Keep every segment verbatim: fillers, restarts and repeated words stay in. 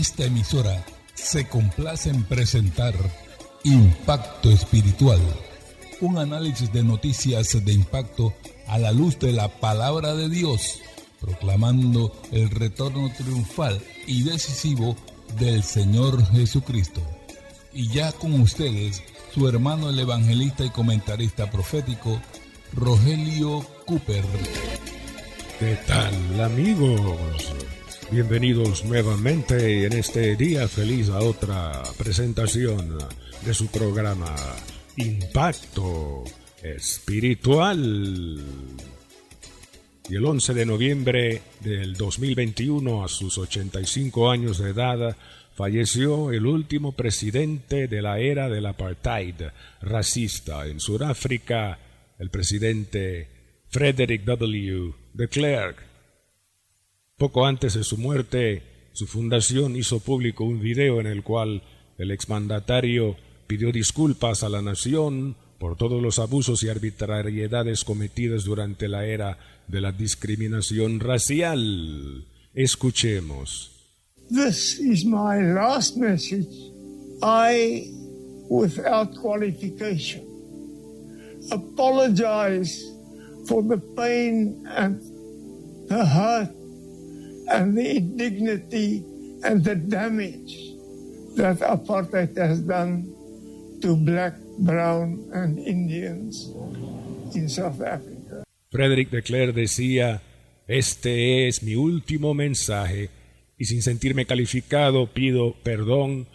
Esta emisora se complace en presentar Impacto Espiritual, un análisis de noticias de impacto a la luz de la palabra de Dios, proclamando el retorno triunfal y decisivo del Señor Jesucristo. Y ya con ustedes, su hermano el evangelista y comentarista profético, Rogelio Cooper. ¿Qué tal, amigos? Bienvenidos nuevamente en este día feliz a otra presentación de su programa Impacto Espiritual. Y el once de noviembre del dos mil veintiuno, a sus ochenta y cinco años de edad, falleció el último presidente de la era del apartheid racista en Sudáfrica, el presidente Frederick W. de Klerk. Poco antes de su muerte, su fundación hizo público un video en el cual el exmandatario pidió disculpas a la nación por todos los abusos y arbitrariedades cometidas durante la era de la discriminación racial. Escuchemos. This is my last message. I, without qualification, apologize for the pain and the hurt and the indignity and the damage that apartheid has done to black, brown and Indians in South Africa. Frederick de Klerk decía: "Este es mi último mensaje y sin sentirme calificado pido perdón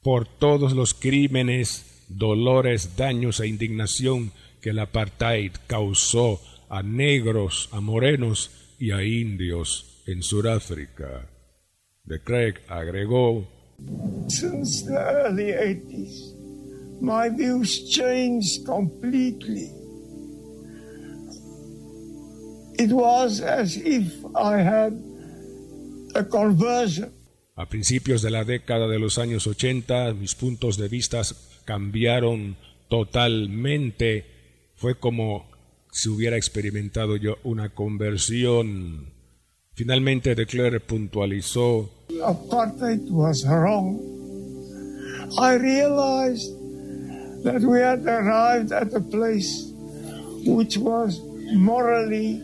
por todos los crímenes, dolores, daños e indignación que el apartheid causó a negros, a morenos y a indios en Sudáfrica." De Klerk agregó: Since the early eighties, my views changed completely. It was as if I had a conversion. A principios de la década de los años ochenta, mis puntos de vista cambiaron totalmente. Fue como si hubiera experimentado yo una conversión. Finalmente, de Klerk puntualizó: Apartheid was wrong. I realized that we had arrived at a place which was morally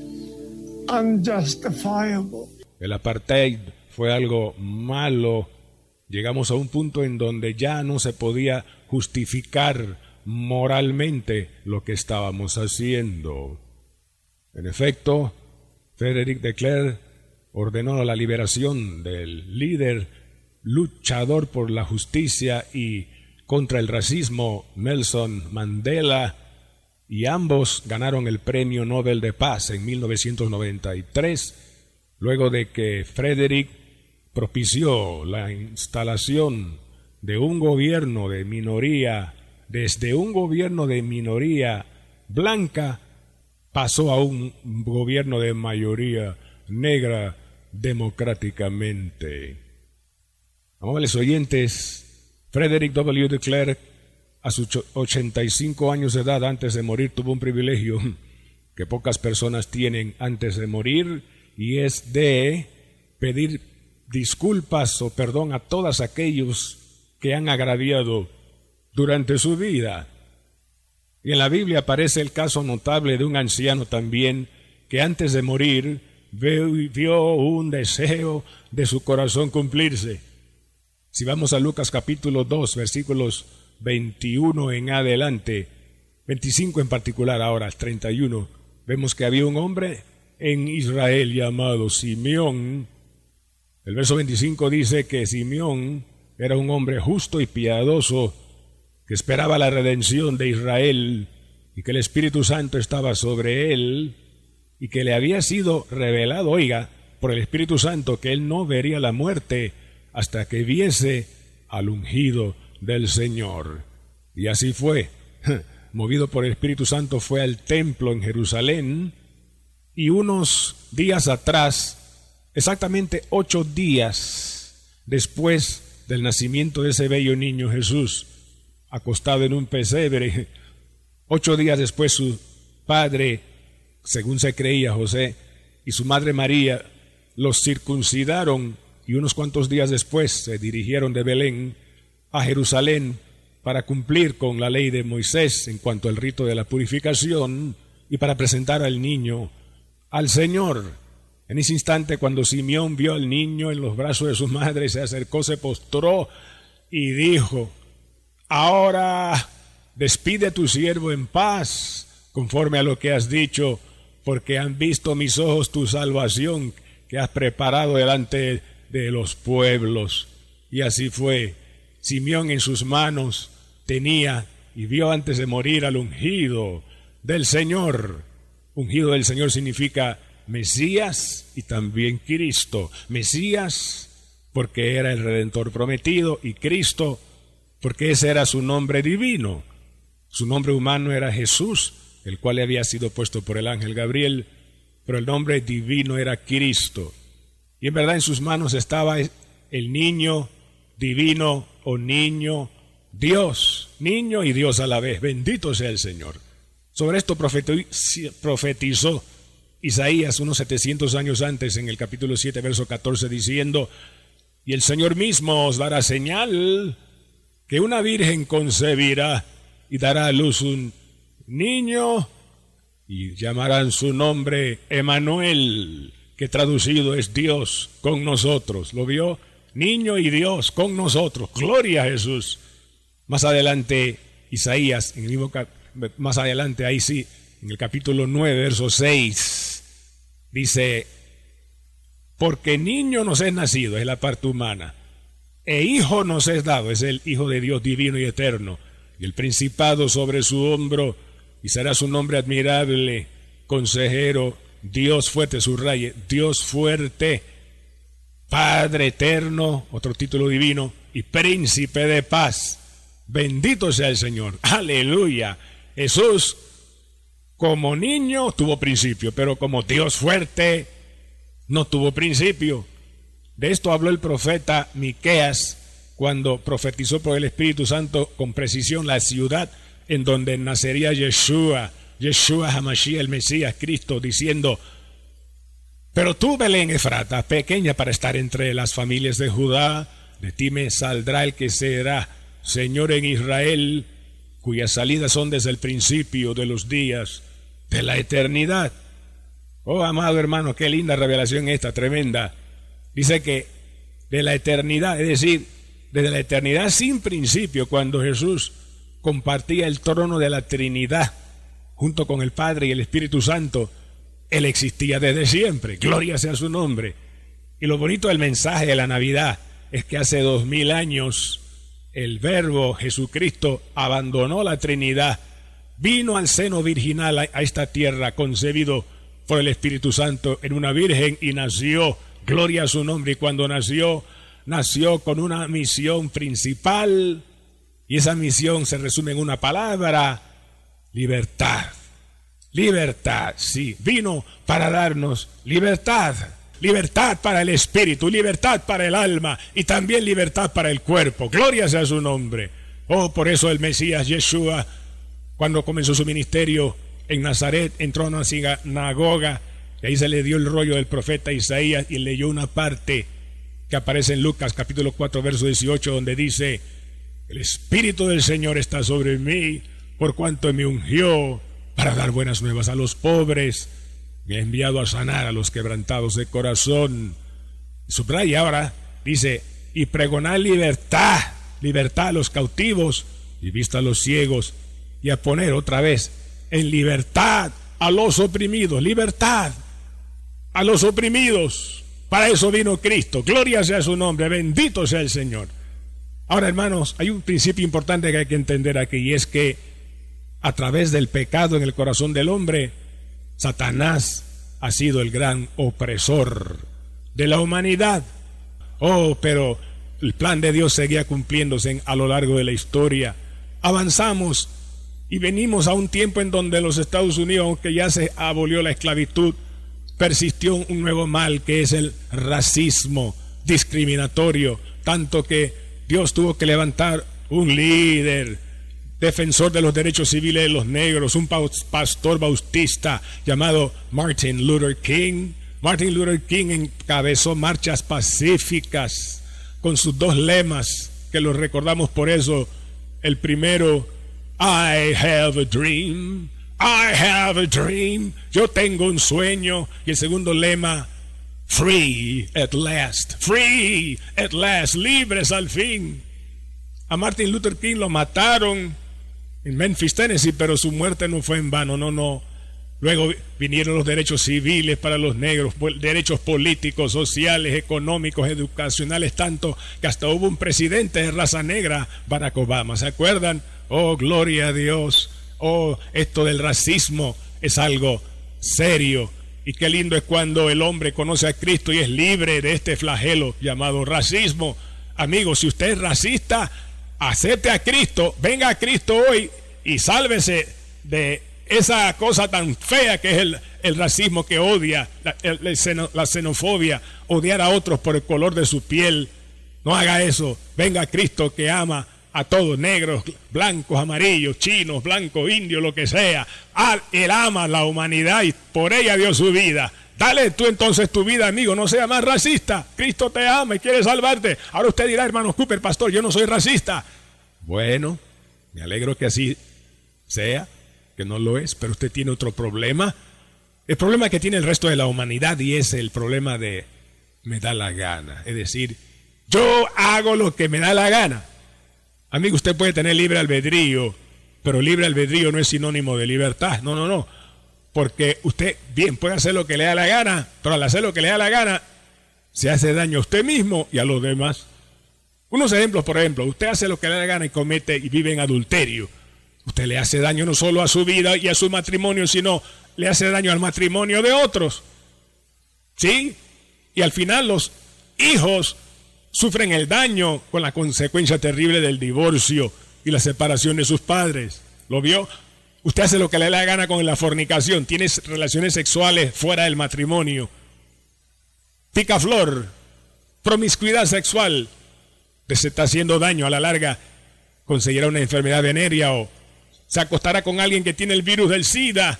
unjustifiable. El apartheid fue algo malo. Llegamos a un punto en donde ya no se podía justificar moralmente lo que estábamos haciendo. En efecto, Frederick de Klerk ordenó la liberación del líder luchador por la justicia y contra el racismo, Nelson Mandela, y ambos ganaron el Premio Nobel de Paz en mil novecientos noventa y tres, luego de que Frederick propició la instalación de un gobierno de minoría, desde un gobierno de minoría blanca pasó a un gobierno de mayoría negra democráticamente. Amables oyentes, Frederick W. de Klerk, a sus ochenta y cinco años de edad, antes de morir, tuvo un privilegio que pocas personas tienen antes de morir, y es de pedir disculpas o perdón a todos aquellos que han agraviado durante su vida. Y en la Biblia aparece el caso notable de un anciano también que antes de morir vio un deseo de su corazón cumplirse. Si vamos a Lucas capítulo dos, versículos veintiuno en adelante, veinticinco en particular, ahora treinta y uno, vemos que había un hombre en Israel llamado Simeón. El verso veinticinco dice que Simeón era un hombre justo y piadoso que esperaba la redención de Israel y que el Espíritu Santo estaba sobre él, y que le había sido revelado, oiga, por el Espíritu Santo, que él no vería la muerte hasta que viese al ungido del Señor. Y así fue. Movido por el Espíritu Santo fue al templo en Jerusalén, y unos días atrás, exactamente ocho días después del nacimiento de ese bello niño Jesús, acostado en un pesebre, ocho días después su padre, según se creía José, y su madre María los circuncidaron y unos cuantos días después se dirigieron de Belén a Jerusalén para cumplir con la ley de Moisés en cuanto al rito de la purificación y para presentar al niño al Señor. En ese instante, cuando Simeón vio al niño en los brazos de su madre, se acercó, se postró y dijo: ahora despide a tu siervo en paz, conforme a lo que has dicho, porque han visto mis ojos tu salvación que has preparado delante de los pueblos. Y así fue. Simeón en sus manos tenía y vio antes de morir al ungido del Señor. Ungido del Señor significa Mesías y también Cristo. Mesías porque era el Redentor prometido, y Cristo porque ese era su nombre divino. Su nombre humano era Jesús, el cual le había sido puesto por el ángel Gabriel, pero el nombre divino era Cristo. Y en verdad en sus manos estaba el niño divino o niño Dios, niño y Dios a la vez. Bendito sea el Señor. Sobre esto profetizó Isaías unos setecientos años antes, en el capítulo siete, verso catorce, diciendo: y el Señor mismo os dará señal, que una virgen concebirá y dará a luz un niño, y llamarán su nombre Emanuel, que traducido es Dios con nosotros. ¿Lo vio? Niño y Dios con nosotros. Gloria a Jesús. Más adelante, Isaías, en el mismo cap- más adelante, ahí sí, en el capítulo nueve, verso seis, dice: porque niño nos es nacido, es la parte humana, e hijo nos es dado, es el Hijo de Dios divino y eterno, y el principado sobre su hombro, y será su nombre admirable, consejero, Dios fuerte, subraye, Dios fuerte, Padre eterno, otro título divino, y príncipe de paz. Bendito sea el Señor, aleluya. Jesús como niño tuvo principio, pero como Dios fuerte no tuvo principio. De esto habló el profeta Miqueas cuando profetizó por el Espíritu Santo con precisión la ciudad en donde nacería Yeshua, Yeshua Hamashiach, el Mesías, Cristo, diciendo: pero tú, Belén Efrata, pequeña para estar entre las familias de Judá, de ti me saldrá el que será Señor en Israel, cuyas salidas son desde el principio de los días de la eternidad. Oh, amado hermano, qué linda revelación esta, tremenda. Dice que de la eternidad, es decir, desde la eternidad sin principio, cuando Jesús compartía el trono de la Trinidad junto con el Padre y el Espíritu Santo, Él existía desde siempre. Gloria sea su nombre. Y lo bonito del mensaje de la Navidad es que hace dos mil años el Verbo Jesucristo abandonó la Trinidad, vino al seno virginal a esta tierra, concebido por el Espíritu Santo en una virgen, y nació. Gloria a su nombre. Y cuando nació, nació con una misión principal, y esa misión se resume en una palabra: libertad. Libertad, sí, vino para darnos libertad. Libertad para el espíritu, libertad para el alma y también libertad para el cuerpo. Gloria sea su nombre. Oh, por eso el Mesías Yeshua, cuando comenzó su ministerio en Nazaret, entró a una sinagoga, y ahí se le dio el rollo del profeta Isaías y leyó una parte que aparece en Lucas capítulo cuatro verso dieciocho, donde dice: el Espíritu del Señor está sobre mí, por cuanto me ungió para dar buenas nuevas a los pobres, me ha enviado a sanar a los quebrantados de corazón. Subraya ahora, dice: y pregonar libertad, libertad a los cautivos y vista a los ciegos, y a poner otra vez en libertad a los oprimidos. Libertad a los oprimidos. Para eso vino Cristo. Gloria sea su nombre. Bendito sea el Señor. Ahora, hermanos, hay un principio importante que hay que entender aquí, y es que a través del pecado en el corazón del hombre, Satanás ha sido el gran opresor de la humanidad. Oh, pero el plan de Dios seguía cumpliéndose a lo largo de la historia. Avanzamos y venimos a un tiempo en donde los Estados Unidos, aunque ya se abolió la esclavitud, persistió un nuevo mal que es el racismo discriminatorio, tanto que Dios tuvo que levantar un líder defensor de los derechos civiles de los negros, un pastor bautista llamado Martin Luther King, Martin Luther King encabezó marchas pacíficas con sus dos lemas, que los recordamos por eso. El primero, I have a dream, I have a dream, yo tengo un sueño. Y el segundo lema, free at last, free at last, libres al fin. A Martin Luther King lo mataron en Memphis, Tennessee, pero su muerte no fue en vano, no, no. Luego vinieron los derechos civiles para los negros, derechos políticos, sociales, económicos, educacionales, tanto que hasta hubo un presidente de raza negra, Barack Obama. ¿Se acuerdan? Oh, gloria a Dios. Oh, esto del racismo es algo serio. Y qué lindo es cuando el hombre conoce a Cristo y es libre de este flagelo llamado racismo. Amigos, si usted es racista, acepte a Cristo, venga a Cristo hoy y sálvese de esa cosa tan fea que es el, el racismo, que odia, la, el, la xenofobia, odiar a otros por el color de su piel. No haga eso. Venga a Cristo, que ama a todos, negros, blancos, amarillos, chinos, blancos, indios, lo que sea. Ah, él ama a la humanidad y por ella dio su vida. Dale tú entonces tu vida, amigo, no sea más racista. Cristo te ama y quiere salvarte. Ahora usted dirá, hermano Cooper, pastor, yo no soy racista. Bueno, me alegro que así sea, que no lo es, pero usted tiene otro problema. El problema que tiene el resto de la humanidad, y es el problema de me da la gana. Es decir, yo hago lo que me da la gana. Amigo, usted puede tener libre albedrío, pero libre albedrío no es sinónimo de libertad. No, no, no. Porque usted bien puede hacer lo que le da la gana, pero al hacer lo que le da la gana, se hace daño a usted mismo y a los demás. Unos ejemplos, por ejemplo, usted hace lo que le da la gana y comete y vive en adulterio. Usted le hace daño no solo a su vida y a su matrimonio, sino le hace daño al matrimonio de otros. ¿Sí? Y al final los hijos sufren el daño con la consecuencia terrible del divorcio y la separación de sus padres. ¿Lo vio? Usted hace lo que le da la gana con la fornicación. Tiene relaciones sexuales fuera del matrimonio. Picaflor, promiscuidad sexual. Se está haciendo daño a la larga. Conseguirá una enfermedad venérea o se acostará con alguien que tiene el virus del SIDA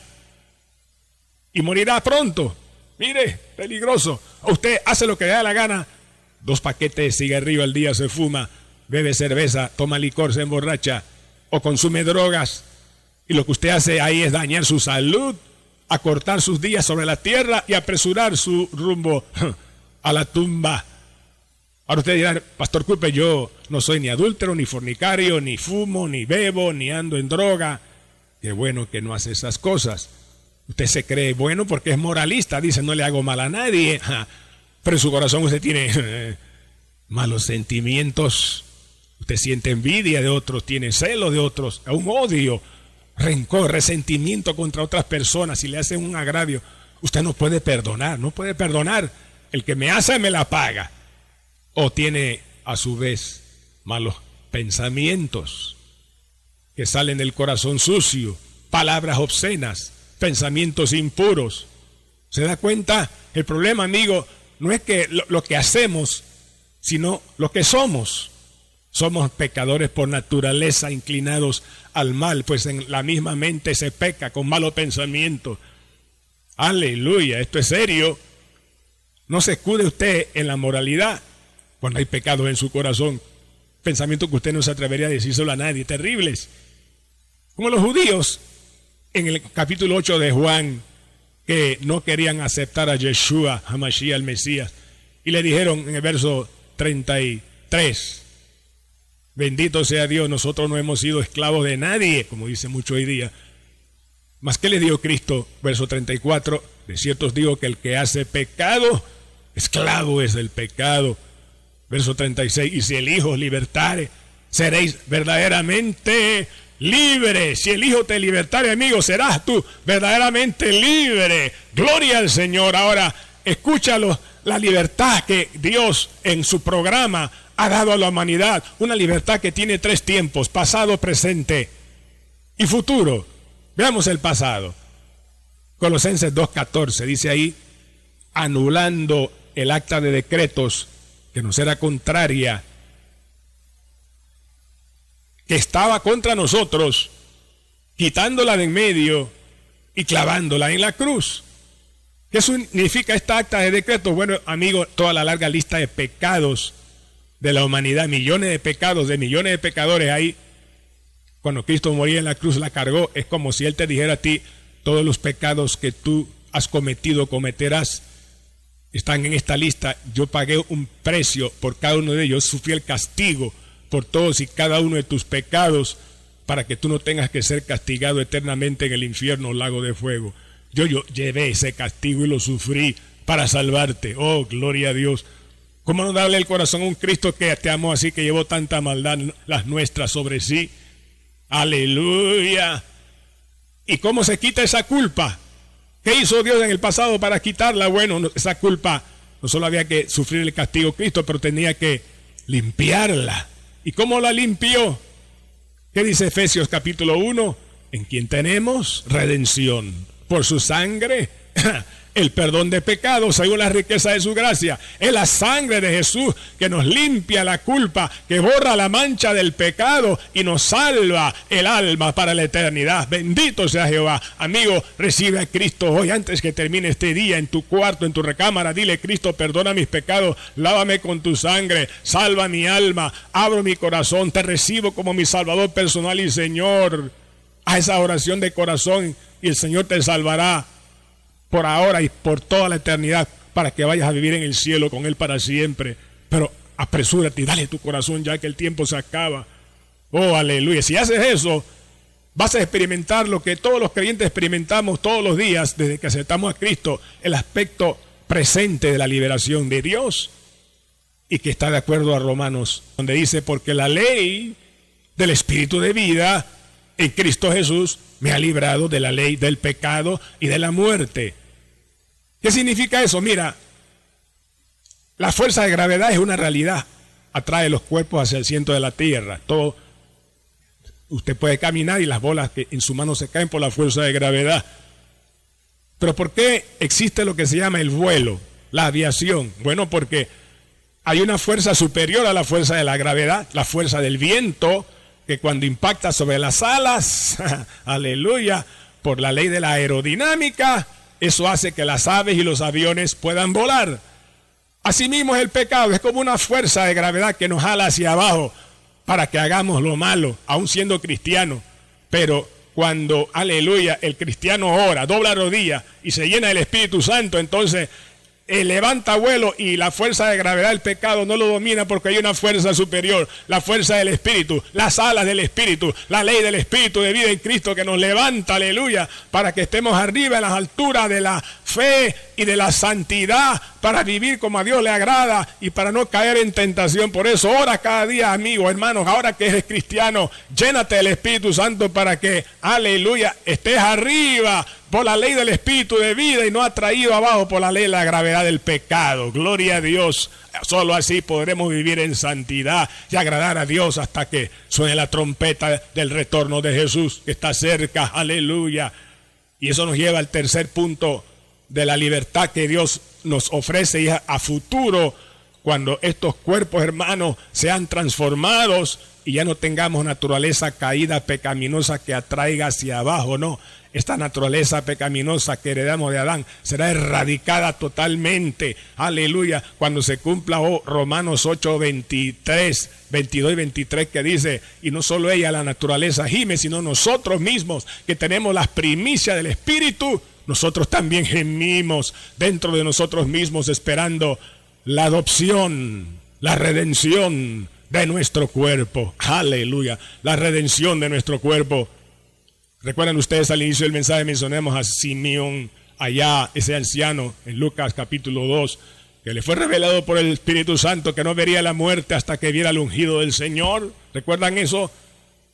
y morirá pronto. Mire, peligroso. Usted hace lo que le da la gana. Dos paquetes de cigarrillo al día se fuma. Bebe cerveza, toma licor, se emborracha o consume drogas. Y lo que usted hace ahí es dañar su salud, acortar sus días sobre la tierra y apresurar su rumbo a la tumba. Ahora usted dirá, pastor Cooper, yo no soy ni adúltero, ni fornicario, ni fumo, ni bebo, ni ando en droga. Qué bueno que no hace esas cosas. Usted se cree bueno porque es moralista, dice, no le hago mal a nadie. Pero en su corazón usted tiene malos sentimientos. Usted siente envidia de otros, tiene celos de otros, un odio, rencor, resentimiento contra otras personas. Si le hacen un agravio, usted no puede perdonar, no puede perdonar. El que me hace me la paga. O tiene a su vez malos pensamientos que salen del corazón sucio, palabras obscenas, pensamientos impuros. ¿Se da cuenta? El problema, amigo, no es que lo, lo que hacemos, sino lo que somos. Somos pecadores por naturaleza, inclinados al mal, pues en la misma mente se peca con malos pensamientos. Aleluya, esto es serio. No se escude usted en la moralidad cuando hay pecados en su corazón, pensamientos que usted no se atrevería a decírselo a nadie, terribles. Como los judíos en el capítulo ocho de Juan, que no querían aceptar a Yeshua Hamashiach, el Mesías, y le dijeron en el verso treinta y tres, bendito sea Dios, nosotros no hemos sido esclavos de nadie, como dice mucho hoy día. Mas ¿qué le dio Cristo? Verso treinta y cuatro, de cierto os digo que el que hace pecado, esclavo es del pecado. Verso treinta y seis, y si el Hijo os libertare, seréis verdaderamente libres. Si el Hijo te libertare, amigo, serás tú verdaderamente libre. Gloria al Señor. Ahora, escúchalo, la libertad que Dios en su programa ha dado a la humanidad, una libertad que tiene tres tiempos: pasado, presente y futuro. Veamos el pasado. Colosenses dos catorce dice ahí, anulando el acta de decretos que nos era contraria, que estaba contra nosotros, quitándola de en medio y clavándola en la cruz. ¿Qué significa esta acta de decreto? Bueno, amigos, toda la larga lista de pecados de la humanidad, millones de pecados, de millones de pecadores ahí. Cuando Cristo moría en la cruz, la cargó. Es como si Él te dijera a ti, todos los pecados que tú has cometido, cometerás, están en esta lista. Yo pagué un precio por cada uno de ellos, sufrí el castigo por todos y cada uno de tus pecados, para que tú no tengas que ser castigado eternamente en el infierno o lago de fuego. Yo, yo llevé ese castigo y lo sufrí para salvarte. Oh, gloria a Dios. ¿Cómo no darle el corazón a un Cristo que te amó así, que llevó tanta maldad, las nuestras, sobre sí? ¡Aleluya! ¿Y cómo se quita esa culpa? ¿Qué hizo Dios en el pasado para quitarla? Bueno, no, esa culpa no solo había que sufrir el castigo Cristo, pero tenía que limpiarla. ¿Y cómo la limpió? ¿Qué dice Efesios capítulo uno? En quien tenemos redención por su sangre, el perdón de pecados según la riqueza de su gracia. Es la sangre de Jesús que nos limpia la culpa, que borra la mancha del pecado y nos salva el alma para la eternidad. Bendito sea Jehová. Amigo, recibe a Cristo hoy antes que termine este día. En tu cuarto, en tu recámara, dile: Cristo, perdona mis pecados, lávame con tu sangre, salva mi alma, abro mi corazón, te recibo como mi Salvador personal y Señor. Haz esa oración de corazón y el Señor te salvará por ahora y por toda la eternidad, para que vayas a vivir en el cielo con Él para siempre. Pero apresúrate y dale tu corazón, ya que el tiempo se acaba. Oh, aleluya. Si haces eso, vas a experimentar lo que todos los creyentes experimentamos todos los días desde que aceptamos a Cristo: el aspecto presente de la liberación de Dios, y que está de acuerdo a Romanos, donde dice: porque la ley del Espíritu de vida en Cristo Jesús me ha librado de la ley del pecado y de la muerte. ¿Qué significa eso? Mira, la fuerza de gravedad es una realidad. Atrae los cuerpos hacia el centro de la tierra. Todo, usted puede caminar y las bolas que en su mano se caen por la fuerza de gravedad. Pero ¿por qué existe lo que se llama el vuelo, la aviación? Bueno, porque hay una fuerza superior a la fuerza de la gravedad, la fuerza del viento, que cuando impacta sobre las alas, aleluya, por la ley de la aerodinámica, eso hace que las aves y los aviones puedan volar. Asimismo es el pecado, es como una fuerza de gravedad que nos jala hacia abajo para que hagamos lo malo, aun siendo cristiano. Pero cuando, aleluya, el cristiano ora, dobla rodilla y se llena del Espíritu Santo, entonces Eh, levanta vuelo y la fuerza de gravedad del pecado no lo domina, porque hay una fuerza superior, la fuerza del Espíritu, las alas del Espíritu, la ley del Espíritu de vida en Cristo, que nos levanta, aleluya, para que estemos arriba en las alturas de la fe y de la santidad, para vivir como a Dios le agrada y para no caer en tentación. Por eso ora cada día, amigos, hermanos, ahora que eres cristiano, llénate del Espíritu Santo para que, aleluya, estés arriba por la ley del Espíritu de vida y no atraído abajo por la ley de la gravedad del pecado. Gloria a Dios. Solo así podremos vivir en santidad y agradar a Dios hasta que suene la trompeta del retorno de Jesús, que está cerca. Aleluya. Y eso nos lleva al tercer punto de la libertad que Dios nos ofrece, y a futuro, cuando estos cuerpos, hermanos, sean transformados y ya no tengamos naturaleza caída, pecaminosa, que atraiga hacia abajo. No, esta naturaleza pecaminosa que heredamos de Adán será erradicada totalmente, aleluya, cuando se cumpla oh, Romanos ocho, veintidós y veintitrés, que dice: y no solo ella, la naturaleza, gime, sino nosotros mismos, que tenemos las primicias del Espíritu, nosotros también gemimos dentro de nosotros mismos, esperando la adopción, la redención de nuestro cuerpo. Aleluya, la redención de nuestro cuerpo. Recuerdan ustedes, al inicio del mensaje mencionamos a Simeón, allá ese anciano en Lucas capítulo dos, que le fue revelado por el Espíritu Santo que no vería la muerte hasta que viera al ungido del Señor. ¿Recuerdan eso?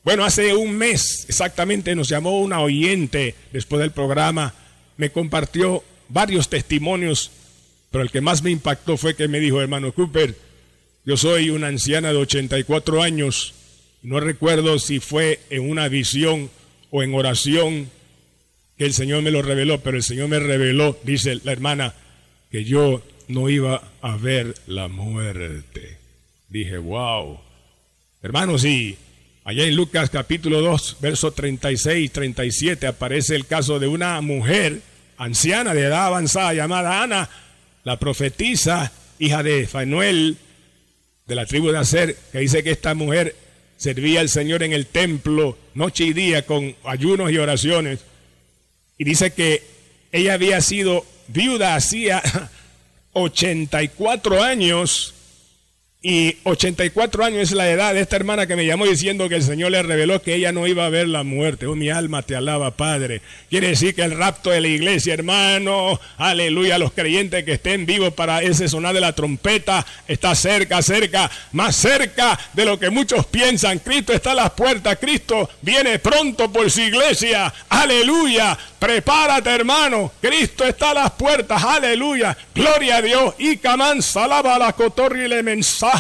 Bueno, hace un mes exactamente nos llamó una oyente después del programa. Me compartió varios testimonios, pero el que más me impactó fue que me dijo: hermano Cooper, yo soy una anciana de ochenta y cuatro años, no recuerdo si fue en una visión o en oración que el Señor me lo reveló, pero el Señor me reveló, dice la hermana, que yo no iba a ver la muerte. Dije: wow. Hermanos, y allá en Lucas capítulo dos, versos treinta y seis y treinta y siete, aparece el caso de una mujer anciana de edad avanzada llamada Ana, la profetisa, hija de Fanuel, de la tribu de Aser, que dice que esta mujer servía al Señor en el templo noche y día con ayunos y oraciones. Y dice que ella había sido viuda hacía ochenta y cuatro años, y ochenta y cuatro años es la edad de esta hermana que me llamó diciendo que el Señor le reveló que ella no iba a ver la muerte. Oh, mi alma te alaba, Padre. Quiere decir que el rapto de la iglesia, hermano, aleluya, los creyentes que estén vivos para ese sonar de la trompeta, está cerca, cerca, más cerca de lo que muchos piensan. Cristo está a las puertas, Cristo viene pronto por su iglesia, aleluya. Prepárate, hermano, Cristo está a las puertas, aleluya, gloria a Dios. Y Camán salaba la cotorri y le mensaje.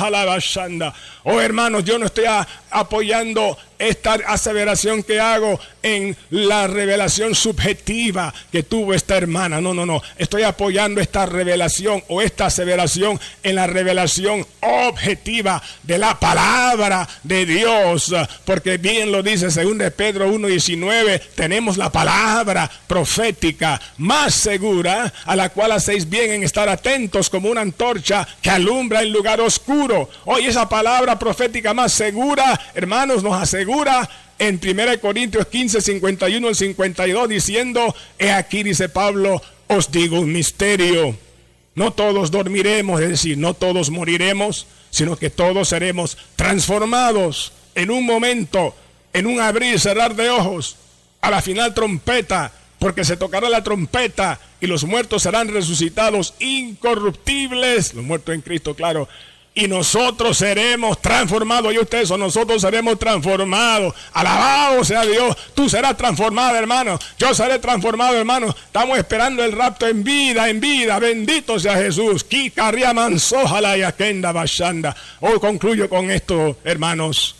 Oh, hermanos, yo no estoy a, apoyando esta aseveración que hago en la revelación subjetiva que tuvo esta hermana. No, no, no. Estoy apoyando esta revelación o esta aseveración en la revelación objetiva de la palabra de Dios. Porque bien lo dice según de Pedro uno diecinueve, tenemos la palabra profética más segura, a la cual hacéis bien en estar atentos como una antorcha que alumbra en lugar oscuro. Hoy esa palabra profética más segura, hermanos, nos asegura en primera de Corintios quince, cincuenta y uno al cincuenta y dos, diciendo, he aquí, dice Pablo, os digo un misterio, no todos dormiremos, es decir, no todos moriremos, sino que todos seremos transformados en un momento, en un abrir y cerrar de ojos, a la final trompeta, porque se tocará la trompeta y los muertos serán resucitados incorruptibles, los muertos en Cristo, claro, y nosotros seremos transformados. Y ustedes son, nosotros seremos transformados. Alabado sea Dios. Tú serás transformado, hermano. Yo seré transformado, hermano. Estamos esperando el rapto en vida, en vida. Bendito sea Jesús. Hoy concluyo con esto, hermanos.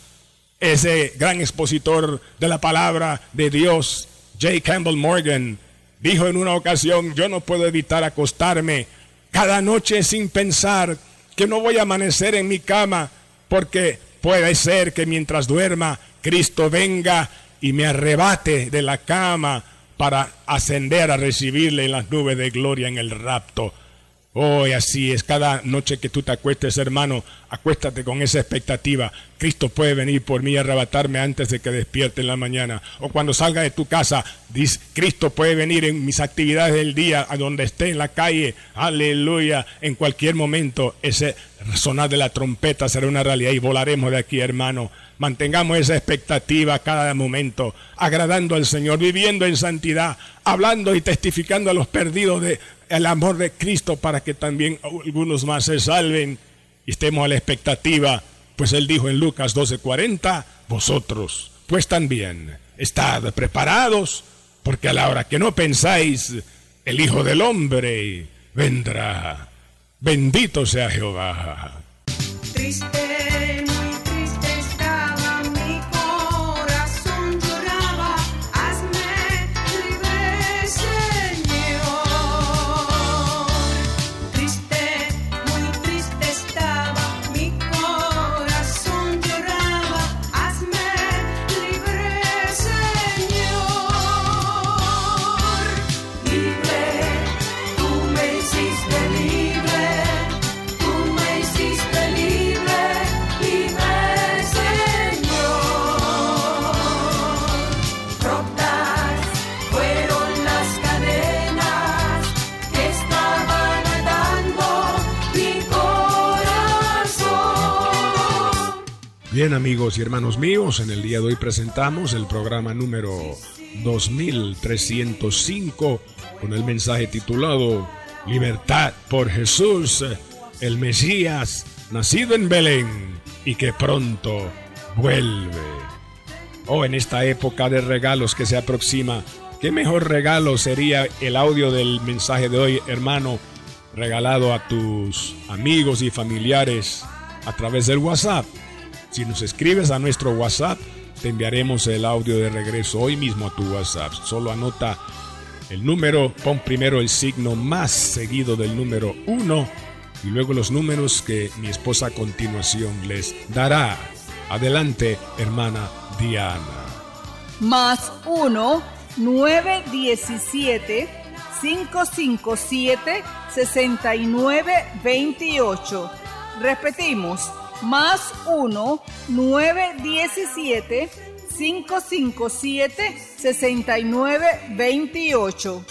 Ese gran expositor de la palabra de Dios, Jay Campbell Morgan, dijo en una ocasión, yo no puedo evitar acostarme cada noche sin pensar que no voy a amanecer en mi cama, porque puede ser que mientras duerma Cristo venga y me arrebate de la cama para ascender a recibirle en las nubes de gloria en el rapto. Hoy oh, así es, cada noche que tú te acuestes, hermano, acuéstate con esa expectativa. Cristo puede venir por mí y arrebatarme antes de que despierte en la mañana. O cuando salga de tu casa, dice, Cristo puede venir en mis actividades del día, a donde esté, en la calle, aleluya, en cualquier momento. Ese sonar de la trompeta será una realidad y volaremos de aquí, hermano. Mantengamos esa expectativa cada momento, agradando al Señor, viviendo en santidad, hablando y testificando a los perdidos de el amor de Cristo, para que también algunos más se salven y estemos a la expectativa, pues Él dijo en Lucas doce cuarenta, vosotros pues también estad preparados, porque a la hora que no pensáis, el Hijo del Hombre vendrá. Bendito sea Jehová. Triste, muy triste estaba mi corazón, lloraba, hazme libre, Señor. Triste, muy triste estaba mi corazón, lloraba, hazme libre, Señor. Libre, tú me hiciste libre. Bien, amigos y hermanos míos, en el día de hoy presentamos el programa número dos mil trescientos cinco con el mensaje titulado Libertad por Jesús, el Mesías, nacido en Belén y que pronto vuelve. Oh, en esta época de regalos que se aproxima, ¿qué mejor regalo sería el audio del mensaje de hoy, hermano, regalado a tus amigos y familiares a través del WhatsApp? Si nos escribes a nuestro WhatsApp, te enviaremos el audio de regreso hoy mismo a tu WhatsApp. Solo anota el número, pon primero el signo más seguido del número uno y luego los números que mi esposa a continuación les dará. Adelante, hermana Diana. más uno, nueve diecisiete, cinco cinco siete, seis nueve dos ocho. Repetimos, más uno, nueve uno siete, cinco cinco siete, seis nueve dos ocho.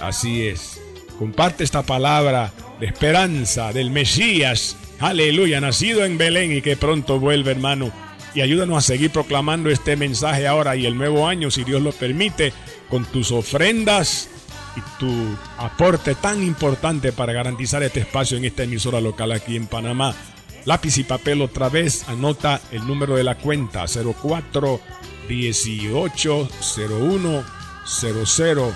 Así es. Comparte esta palabra de esperanza del Mesías, aleluya, nacido en Belén y que pronto vuelve, hermano. Y ayúdanos a seguir proclamando este mensaje ahora y el nuevo año, si Dios lo permite, con tus ofrendas y tu aporte tan importante para garantizar este espacio en esta emisora local aquí en Panamá. Lápiz y papel otra vez, anota el número de la cuenta cero cuatro, dieciocho, cero uno, cero cero,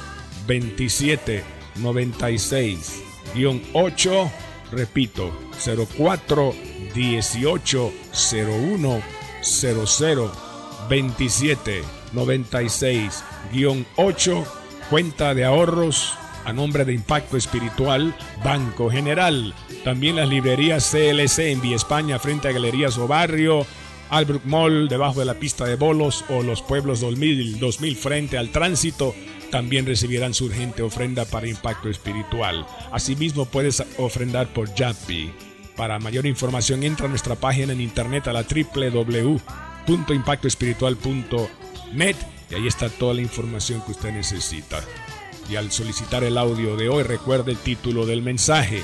veintisiete, noventa y seis, guión ocho, repito, cero cuatro, dieciocho, cero uno, cero cero, veintisiete, noventa y seis, guión ocho, cuenta de ahorros a nombre de Impacto Espiritual, Banco General. También las librerías C L C en Vía España, frente a Galerías O Barrio, Albrook Mall, debajo de la pista de bolos, o Los Pueblos dos mil, dos mil frente al tránsito, también recibirán su urgente ofrenda para Impacto Espiritual. Asimismo, puedes ofrendar por Yapi. Para mayor información, entra a nuestra página en internet a la doble u doble u doble u punto impacto espiritual punto net y ahí está toda la información que usted necesita. Y al solicitar el audio de hoy, recuerde el título del mensaje: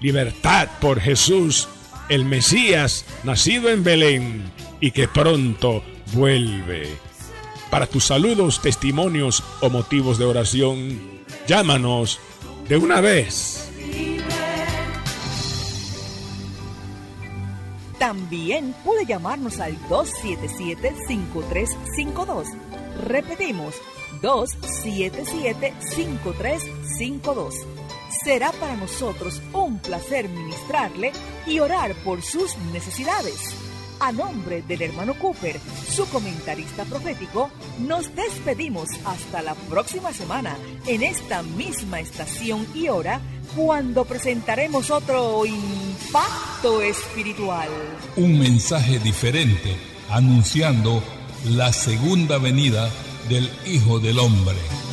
Libertad por Jesús, el Mesías, nacido en Belén y que pronto vuelve. Para tus saludos, testimonios o motivos de oración, llámanos de una vez. También puede llamarnos al dos siete siete, cinco tres cinco dos. Repetimos, dos siete siete, cinco tres cinco dos. Será para nosotros un placer ministrarle y orar por sus necesidades. A nombre del hermano Cooper, su comentarista profético, nos despedimos hasta la próxima semana en esta misma estación y hora, cuando presentaremos otro Impacto Espiritual. Un mensaje diferente, anunciando la segunda venida del Hijo del Hombre.